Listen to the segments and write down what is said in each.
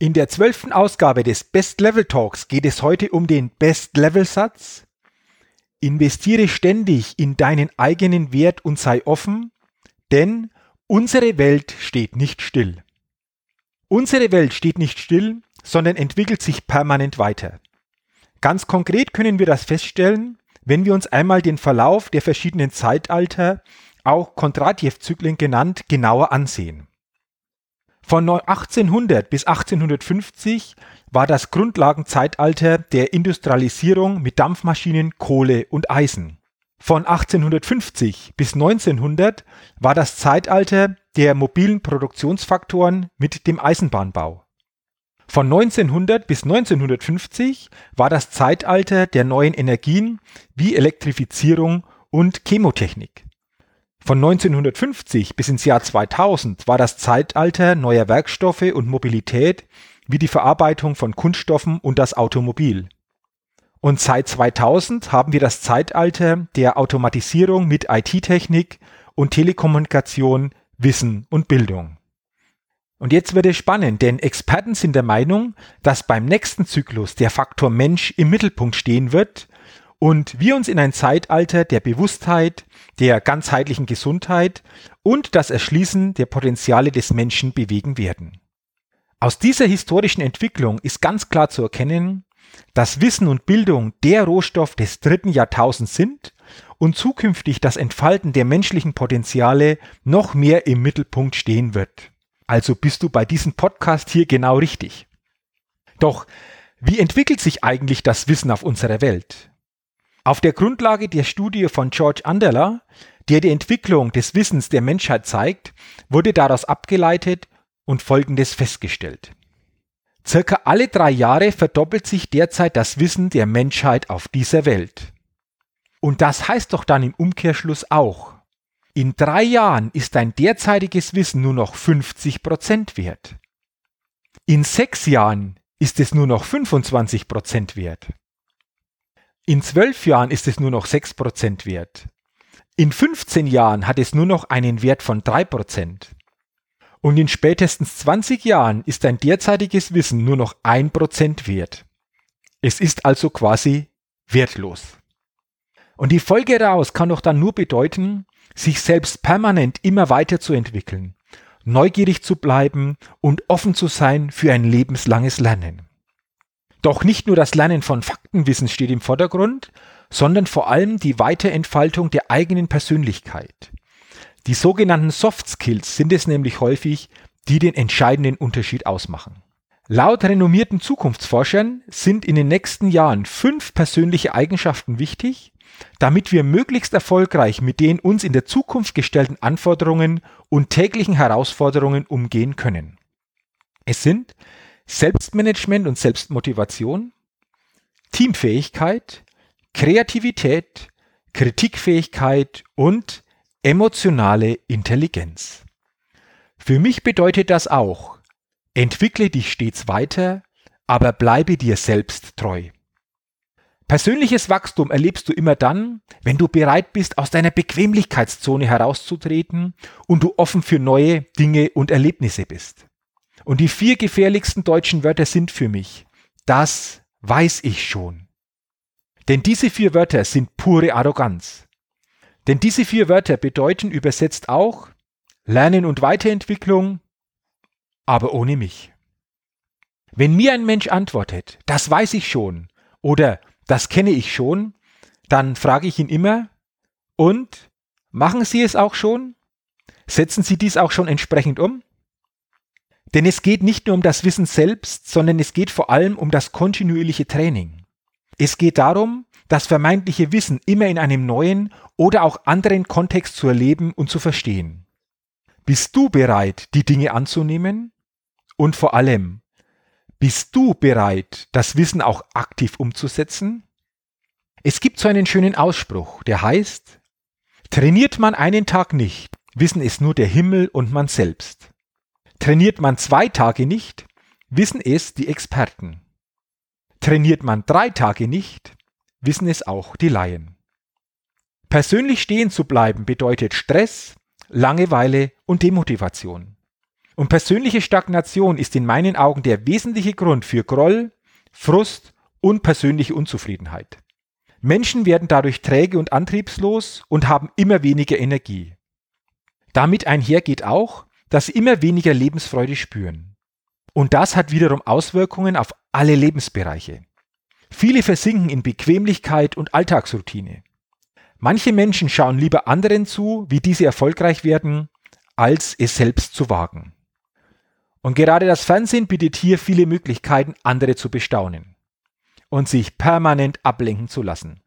In der 12. Ausgabe des Best Level Talks geht es heute um den Best Level Satz. Investiere ständig in deinen eigenen Wert und sei offen, denn unsere Welt steht nicht still. Unsere Welt steht nicht still, sondern entwickelt sich permanent weiter. Ganz konkret können wir das feststellen, wenn wir uns einmal den Verlauf der verschiedenen Zeitalter, auch Kontratjew-Zyklen genannt, genauer ansehen. Von 1800 bis 1850 war das Grundlagenzeitalter der Industrialisierung mit Dampfmaschinen, Kohle und Eisen. Von 1850 bis 1900 war das Zeitalter der mobilen Produktionsfaktoren mit dem Eisenbahnbau. Von 1900 bis 1950 war das Zeitalter der neuen Energien wie Elektrifizierung und Chemotechnik. Von 1950 bis ins Jahr 2000 war das Zeitalter neuer Werkstoffe und Mobilität wie die Verarbeitung von Kunststoffen und das Automobil. Und seit 2000 haben wir das Zeitalter der Automatisierung mit IT-Technik und Telekommunikation, Wissen und Bildung. Und jetzt wird es spannend, denn Experten sind der Meinung, dass beim nächsten Zyklus der Faktor Mensch im Mittelpunkt stehen wird und wir uns in ein Zeitalter der Bewusstheit, der ganzheitlichen Gesundheit und das Erschließen der Potenziale des Menschen bewegen werden. Aus dieser historischen Entwicklung ist ganz klar zu erkennen, dass Wissen und Bildung der Rohstoff des 3. Jahrtausends sind und zukünftig das Entfalten der menschlichen Potenziale noch mehr im Mittelpunkt stehen wird. Also bist du bei diesem Podcast hier genau richtig. Doch wie entwickelt sich eigentlich das Wissen auf unserer Welt? Auf der Grundlage der Studie von George Anderla, der die Entwicklung des Wissens der Menschheit zeigt, wurde daraus abgeleitet und Folgendes festgestellt. Circa alle 3 Jahre verdoppelt sich derzeit das Wissen der Menschheit auf dieser Welt. Und das heißt doch dann im Umkehrschluss auch, in 3 Jahren ist dein derzeitiges Wissen nur noch 50% wert. In 6 Jahren ist es nur noch 25% wert. In 12 Jahren ist es nur noch 6% wert. In 15 Jahren hat es nur noch einen Wert von 3%. Und in spätestens 20 Jahren ist dein derzeitiges Wissen nur noch 1% wert. Es ist also quasi wertlos. Und die Folge daraus kann doch dann nur bedeuten, sich selbst permanent immer weiter zu entwickeln, neugierig zu bleiben und offen zu sein für ein lebenslanges Lernen. Doch nicht nur das Lernen von Faktenwissen steht im Vordergrund, sondern vor allem die Weiterentfaltung der eigenen Persönlichkeit. Die sogenannten Soft Skills sind es nämlich häufig, die den entscheidenden Unterschied ausmachen. Laut renommierten Zukunftsforschern sind in den nächsten Jahren 5 persönliche Eigenschaften wichtig, damit wir möglichst erfolgreich mit den uns in der Zukunft gestellten Anforderungen und täglichen Herausforderungen umgehen können. Es sind Selbstmanagement und Selbstmotivation, Teamfähigkeit, Kreativität, Kritikfähigkeit und emotionale Intelligenz. Für mich bedeutet das auch, entwickle dich stets weiter, aber bleibe dir selbst treu. Persönliches Wachstum erlebst du immer dann, wenn du bereit bist, aus deiner Bequemlichkeitszone herauszutreten und du offen für neue Dinge und Erlebnisse bist. Und die 4 gefährlichsten deutschen Wörter sind für mich: Das weiß ich schon. Denn diese 4 Wörter sind pure Arroganz. Denn diese 4 Wörter bedeuten übersetzt auch Lernen und Weiterentwicklung, aber ohne mich. Wenn mir ein Mensch antwortet, das weiß ich schon oder das kenne ich schon, dann frage ich ihn immer, und machen Sie es auch schon? Setzen Sie dies auch schon entsprechend um? Denn es geht nicht nur um das Wissen selbst, sondern es geht vor allem um das kontinuierliche Training. Es geht darum, das vermeintliche Wissen immer in einem neuen oder auch anderen Kontext zu erleben und zu verstehen. Bist du bereit, die Dinge anzunehmen? Und vor allem, bist du bereit, das Wissen auch aktiv umzusetzen? Es gibt so einen schönen Ausspruch, der heißt: Trainiert man einen Tag nicht, wissen es nur der Himmel und man selbst. Trainiert man 2 Tage nicht, wissen es die Experten. Trainiert man 3 Tage nicht, wissen es auch die Laien. Persönlich stehen zu bleiben bedeutet Stress, Langeweile und Demotivation. Und persönliche Stagnation ist in meinen Augen der wesentliche Grund für Groll, Frust und persönliche Unzufriedenheit. Menschen werden dadurch träge und antriebslos und haben immer weniger Energie. Damit einher geht auch, dass sie immer weniger Lebensfreude spüren. Und das hat wiederum Auswirkungen auf alle Lebensbereiche. Viele versinken in Bequemlichkeit und Alltagsroutine. Manche Menschen schauen lieber anderen zu, wie diese erfolgreich werden, als es selbst zu wagen. Und gerade das Fernsehen bietet hier viele Möglichkeiten, andere zu bestaunen und sich permanent ablenken zu lassen.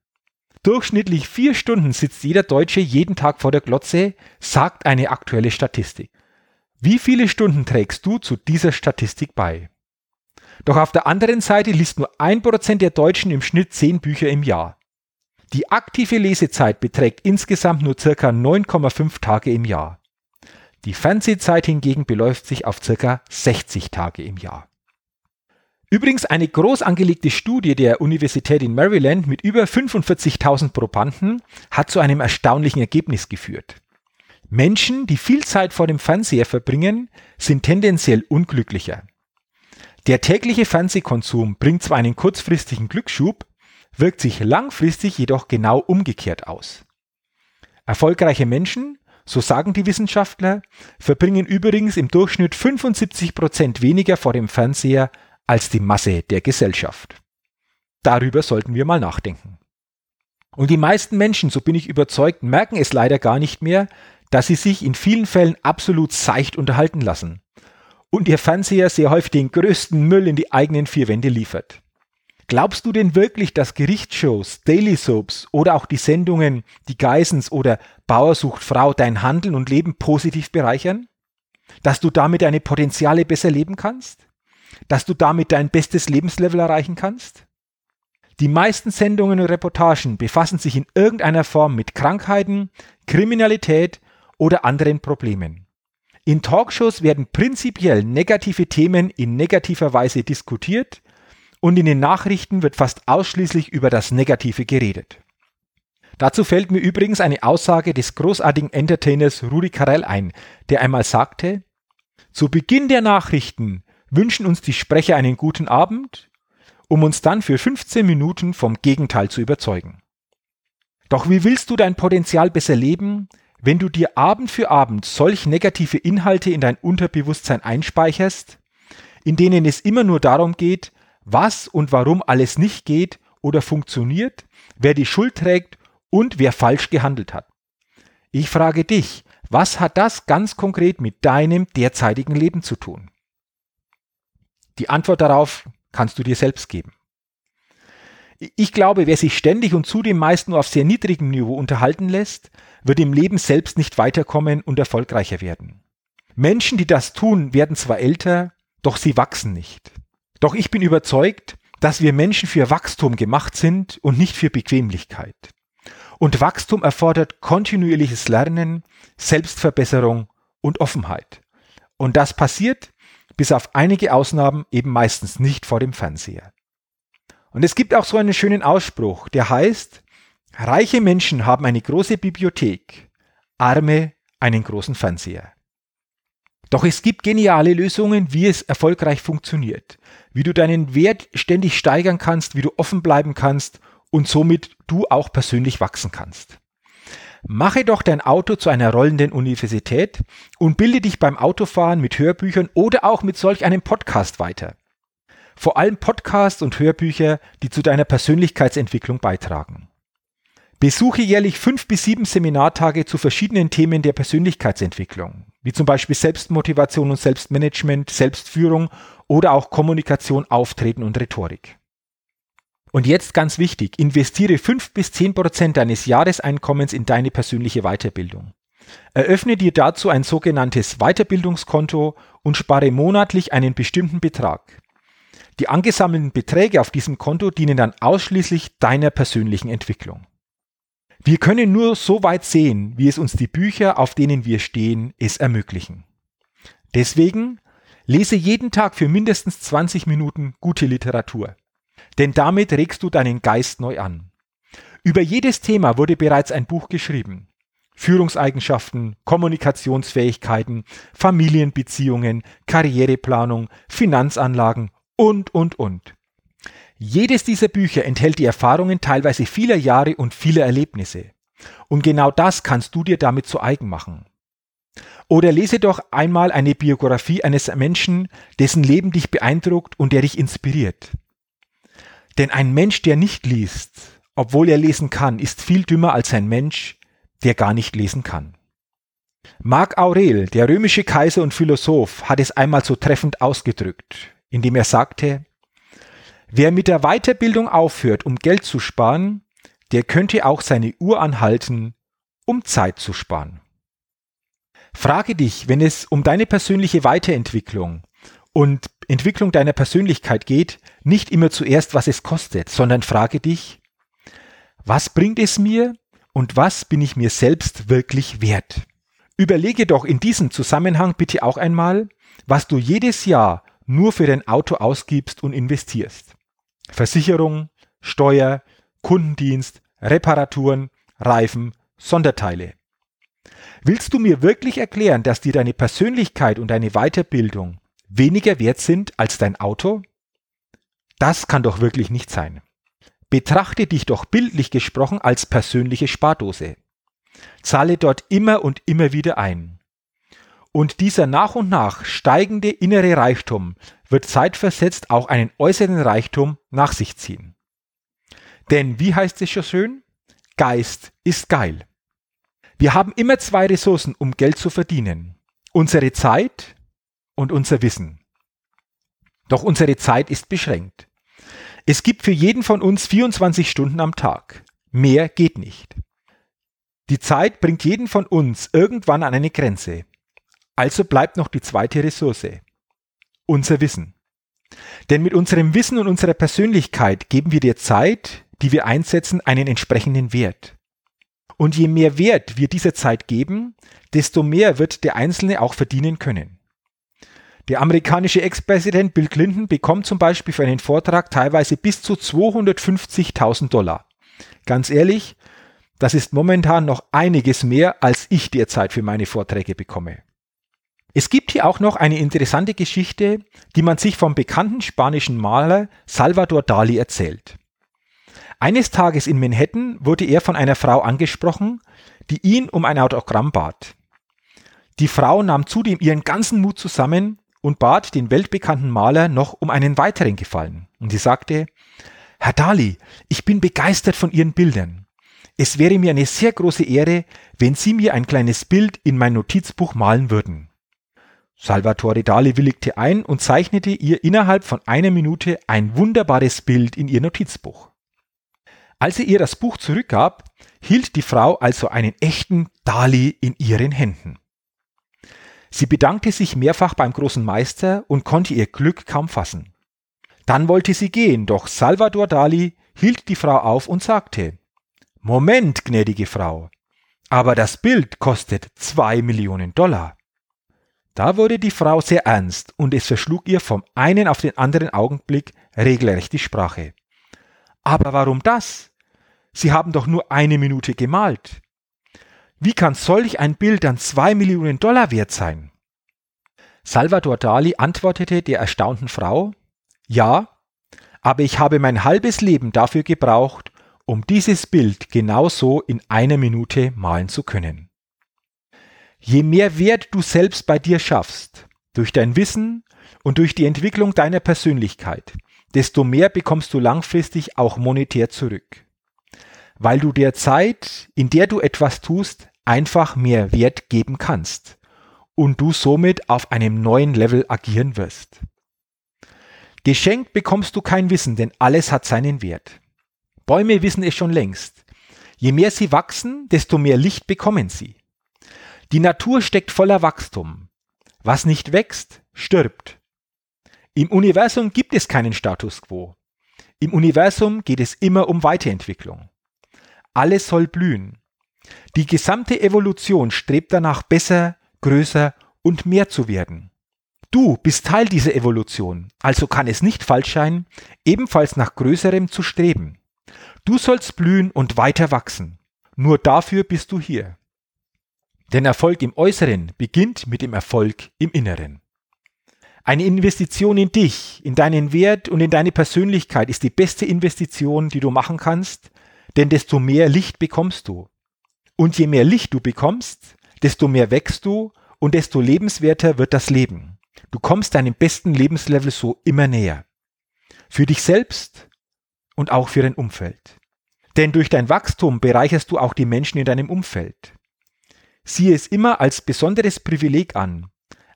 Durchschnittlich 4 Stunden sitzt jeder Deutsche jeden Tag vor der Glotze, sagt eine aktuelle Statistik. Wie viele Stunden trägst du zu dieser Statistik bei? Doch auf der anderen Seite liest nur 1% der Deutschen im Schnitt 10 Bücher im Jahr. Die aktive Lesezeit beträgt insgesamt nur ca. 9,5 Tage im Jahr. Die Fernsehzeit hingegen beläuft sich auf ca. 60 Tage im Jahr. Übrigens eine groß angelegte Studie der Universität in Maryland mit über 45.000 Probanden hat zu einem erstaunlichen Ergebnis geführt. Menschen, die viel Zeit vor dem Fernseher verbringen, sind tendenziell unglücklicher. Der tägliche Fernsehkonsum bringt zwar einen kurzfristigen Glücksschub, wirkt sich langfristig jedoch genau umgekehrt aus. Erfolgreiche Menschen, so sagen die Wissenschaftler, verbringen übrigens im Durchschnitt 75% weniger vor dem Fernseher als die Masse der Gesellschaft. Darüber sollten wir mal nachdenken. Und die meisten Menschen, so bin ich überzeugt, merken es leider gar nicht mehr, dass sie sich in vielen Fällen absolut seicht unterhalten lassen und ihr Fernseher sehr häufig den größten Müll in die eigenen 4 Wände liefert. Glaubst du denn wirklich, dass Gerichtsshows, Daily Soaps oder auch die Sendungen Die Geissens oder Bauer sucht Frau dein Handeln und Leben positiv bereichern? Dass du damit deine Potenziale besser leben kannst? Dass du damit dein bestes Lebenslevel erreichen kannst? Die meisten Sendungen und Reportagen befassen sich in irgendeiner Form mit Krankheiten, Kriminalität oder anderen Problemen. In Talkshows werden prinzipiell negative Themen in negativer Weise diskutiert und in den Nachrichten wird fast ausschließlich über das Negative geredet. Dazu fällt mir übrigens eine Aussage des großartigen Entertainers Rudi Carrell ein, der einmal sagte: Zu Beginn der Nachrichten wünschen uns die Sprecher einen guten Abend, um uns dann für 15 Minuten vom Gegenteil zu überzeugen. Doch wie willst du dein Potenzial besser leben, wenn du dir Abend für Abend solch negative Inhalte in dein Unterbewusstsein einspeicherst, in denen es immer nur darum geht, was und warum alles nicht geht oder funktioniert, wer die Schuld trägt und wer falsch gehandelt hat? Ich frage dich, was hat das ganz konkret mit deinem derzeitigen Leben zu tun? Die Antwort darauf kannst du dir selbst geben. Ich glaube, wer sich ständig und zudem meist nur auf sehr niedrigem Niveau unterhalten lässt, wird im Leben selbst nicht weiterkommen und erfolgreicher werden. Menschen, die das tun, werden zwar älter, doch sie wachsen nicht. Doch ich bin überzeugt, dass wir Menschen für Wachstum gemacht sind und nicht für Bequemlichkeit. Und Wachstum erfordert kontinuierliches Lernen, Selbstverbesserung und Offenheit. Und das passiert, bis auf einige Ausnahmen, eben meistens nicht vor dem Fernseher. Und es gibt auch so einen schönen Ausspruch, der heißt: Reiche Menschen haben eine große Bibliothek, Arme einen großen Fernseher. Doch es gibt geniale Lösungen, wie es erfolgreich funktioniert, wie du deinen Wert ständig steigern kannst, wie du offen bleiben kannst und somit du auch persönlich wachsen kannst. Mache doch dein Auto zu einer rollenden Universität und bilde dich beim Autofahren mit Hörbüchern oder auch mit solch einem Podcast weiter. Vor allem Podcasts und Hörbücher, die zu deiner Persönlichkeitsentwicklung beitragen. Besuche jährlich 5 bis 7 Seminartage zu verschiedenen Themen der Persönlichkeitsentwicklung, wie zum Beispiel Selbstmotivation und Selbstmanagement, Selbstführung oder auch Kommunikation, Auftreten und Rhetorik. Und jetzt ganz wichtig, investiere 5 bis 10% deines Jahreseinkommens in deine persönliche Weiterbildung. Eröffne dir dazu ein sogenanntes Weiterbildungskonto und spare monatlich einen bestimmten Betrag. Die angesammelten Beträge auf diesem Konto dienen dann ausschließlich deiner persönlichen Entwicklung. Wir können nur so weit sehen, wie es uns die Bücher, auf denen wir stehen, es ermöglichen. Deswegen lese jeden Tag für mindestens 20 Minuten gute Literatur. Denn damit regst du deinen Geist neu an. Über jedes Thema wurde bereits ein Buch geschrieben. Führungseigenschaften, Kommunikationsfähigkeiten, Familienbeziehungen, Karriereplanung, Finanzanlagen und. Jedes dieser Bücher enthält die Erfahrungen teilweise vieler Jahre und vieler Erlebnisse. Und genau das kannst du dir damit zu eigen machen. Oder lese doch einmal eine Biografie eines Menschen, dessen Leben dich beeindruckt und der dich inspiriert. Denn ein Mensch, der nicht liest, obwohl er lesen kann, ist viel dümmer als ein Mensch, der gar nicht lesen kann. Marc Aurel, der römische Kaiser und Philosoph, hat es einmal so treffend ausgedrückt, indem er sagte: Wer mit der Weiterbildung aufhört, um Geld zu sparen, der könnte auch seine Uhr anhalten, um Zeit zu sparen. Frage dich, wenn es um deine persönliche Weiterentwicklung und Entwicklung deiner Persönlichkeit geht, nicht immer zuerst, was es kostet, sondern frage dich: Was bringt es mir und was bin ich mir selbst wirklich wert? Überlege doch in diesem Zusammenhang bitte auch einmal, was du jedes Jahr nur für dein Auto ausgibst und investierst. Versicherung, Steuer, Kundendienst, Reparaturen, Reifen, Sonderteile. Willst du mir wirklich erklären, dass dir deine Persönlichkeit und deine Weiterbildung weniger wert sind als dein Auto? Das kann doch wirklich nicht sein. Betrachte dich doch bildlich gesprochen als persönliche Spardose. Zahle dort immer und immer wieder ein. Und dieser nach und nach steigende innere Reichtum wird zeitversetzt auch einen äußeren Reichtum nach sich ziehen. Denn wie heißt es schon schön? Geist ist geil. Wir haben immer zwei Ressourcen, um Geld zu verdienen. Unsere Zeit und unser Wissen. Doch unsere Zeit ist beschränkt. Es gibt für jeden von uns 24 Stunden am Tag. Mehr geht nicht. Die Zeit bringt jeden von uns irgendwann an eine Grenze. Also bleibt noch die zweite Ressource, unser Wissen. Denn mit unserem Wissen und unserer Persönlichkeit geben wir der Zeit, die wir einsetzen, einen entsprechenden Wert. Und je mehr Wert wir dieser Zeit geben, desto mehr wird der Einzelne auch verdienen können. Der amerikanische Ex-Präsident Bill Clinton bekommt zum Beispiel für einen Vortrag teilweise bis zu $250.000. Ganz ehrlich, das ist momentan noch einiges mehr, als ich derzeit für meine Vorträge bekomme. Es gibt hier auch noch eine interessante Geschichte, die man sich vom bekannten spanischen Maler Salvador Dalí erzählt. Eines Tages in Manhattan wurde er von einer Frau angesprochen, die ihn um ein Autogramm bat. Die Frau nahm zudem ihren ganzen Mut zusammen und bat den weltbekannten Maler noch um einen weiteren Gefallen. Und sie sagte: Herr Dalí, ich bin begeistert von Ihren Bildern. Es wäre mir eine sehr große Ehre, wenn Sie mir ein kleines Bild in mein Notizbuch malen würden. Salvatore Dalí willigte ein und zeichnete ihr innerhalb von einer Minute ein wunderbares Bild in ihr Notizbuch. Als er ihr das Buch zurückgab, hielt die Frau also einen echten Dalí in ihren Händen. Sie bedankte sich mehrfach beim großen Meister und konnte ihr Glück kaum fassen. Dann wollte sie gehen, doch Salvador Dalí hielt die Frau auf und sagte: Moment, gnädige Frau, aber das Bild kostet $2 Millionen. Da wurde die Frau sehr ernst und es verschlug ihr vom einen auf den anderen Augenblick regelrecht die Sprache. Aber warum das? Sie haben doch nur eine Minute gemalt. Wie kann solch ein Bild dann $2 Millionen wert sein? Salvador Dalí antwortete der erstaunten Frau: Ja, aber ich habe mein halbes Leben dafür gebraucht, um dieses Bild genauso in einer Minute malen zu können. Je mehr Wert du selbst bei dir schaffst, durch dein Wissen und durch die Entwicklung deiner Persönlichkeit, desto mehr bekommst du langfristig auch monetär zurück. Weil du der Zeit, in der du etwas tust, einfach mehr Wert geben kannst und du somit auf einem neuen Level agieren wirst. Geschenkt bekommst du kein Wissen, denn alles hat seinen Wert. Bäume wissen es schon längst. Je mehr sie wachsen, desto mehr Licht bekommen sie. Die Natur steckt voller Wachstum. Was nicht wächst, stirbt. Im Universum gibt es keinen Status quo. Im Universum geht es immer um Weiterentwicklung. Alles soll blühen. Die gesamte Evolution strebt danach, besser, größer und mehr zu werden. Du bist Teil dieser Evolution, also kann es nicht falsch sein, ebenfalls nach Größerem zu streben. Du sollst blühen und weiter wachsen. Nur dafür bist du hier. Denn Erfolg im Äußeren beginnt mit dem Erfolg im Inneren. Eine Investition in dich, in deinen Wert und in deine Persönlichkeit ist die beste Investition, die du machen kannst, denn desto mehr Licht bekommst du. Und je mehr Licht du bekommst, desto mehr wächst du und desto lebenswerter wird das Leben. Du kommst deinem besten Lebenslevel so immer näher. Für dich selbst und auch für dein Umfeld. Denn durch dein Wachstum bereicherst du auch die Menschen in deinem Umfeld. Siehe es immer als besonderes Privileg an,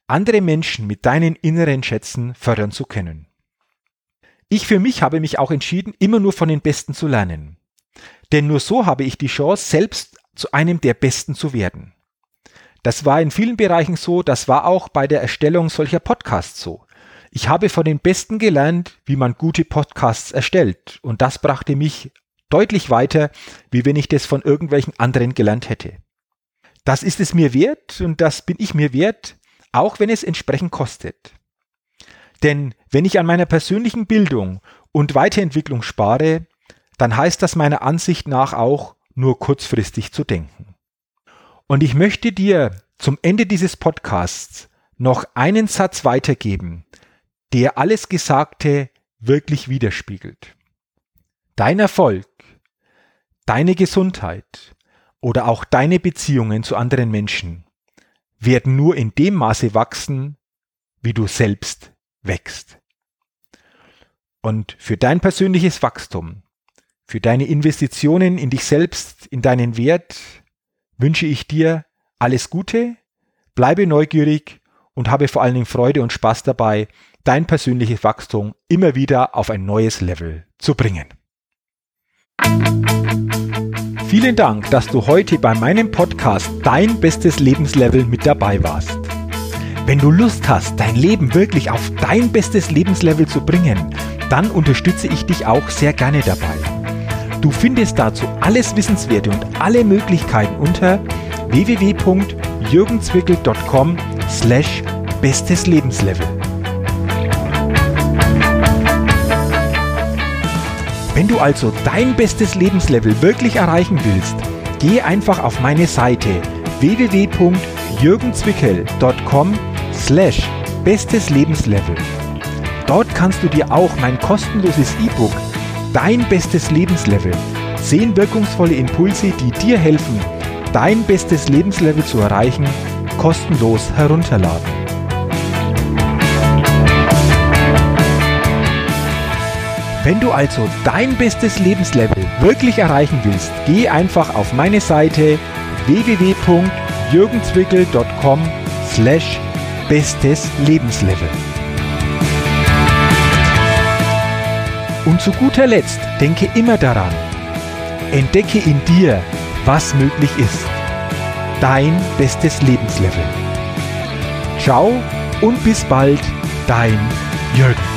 andere Menschen mit deinen inneren Schätzen fördern zu können. Ich für mich habe mich auch entschieden, immer nur von den Besten zu lernen. Denn nur so habe ich die Chance, selbst zu einem der Besten zu werden. Das war in vielen Bereichen so, das war auch bei der Erstellung solcher Podcasts so. Ich habe von den Besten gelernt, wie man gute Podcasts erstellt und das brachte mich deutlich weiter, wie wenn ich das von irgendwelchen anderen gelernt hätte. Das ist es mir wert und das bin ich mir wert, auch wenn es entsprechend kostet. Denn wenn ich an meiner persönlichen Bildung und Weiterentwicklung spare, dann heißt das meiner Ansicht nach auch, nur kurzfristig zu denken. Und ich möchte dir zum Ende dieses Podcasts noch einen Satz weitergeben, der alles Gesagte wirklich widerspiegelt. Dein Erfolg, deine Gesundheit oder auch deine Beziehungen zu anderen Menschen werden nur in dem Maße wachsen, wie du selbst wächst. Und für dein persönliches Wachstum, für deine Investitionen in dich selbst, in deinen Wert, wünsche ich dir alles Gute, bleibe neugierig und habe vor allen Dingen Freude und Spaß dabei, dein persönliches Wachstum immer wieder auf ein neues Level zu bringen. Vielen Dank, dass du heute bei meinem Podcast Dein bestes Lebenslevel mit dabei warst. Wenn du Lust hast, dein Leben wirklich auf dein bestes Lebenslevel zu bringen, dann unterstütze ich dich auch sehr gerne dabei. Du findest dazu alles Wissenswerte und alle Möglichkeiten unter www.jürgenzwickel.com/bestes Lebenslevel. Wenn du also dein bestes Lebenslevel wirklich erreichen willst, geh einfach auf meine Seite www.jürgenzwickel.com/bestes Lebenslevel. Dort kannst du dir auch mein kostenloses E-Book Dein bestes Lebenslevel. 10 wirkungsvolle Impulse, die dir helfen, dein bestes Lebenslevel zu erreichen, kostenlos herunterladen. Wenn du also dein bestes Lebenslevel wirklich erreichen willst, geh einfach auf meine Seite www.jürgenzwickel.com/bestes Lebenslevel. Und zu guter Letzt denke immer daran, entdecke in dir, was möglich ist. Dein bestes Lebenslevel. Ciao und bis bald, dein Jürgen.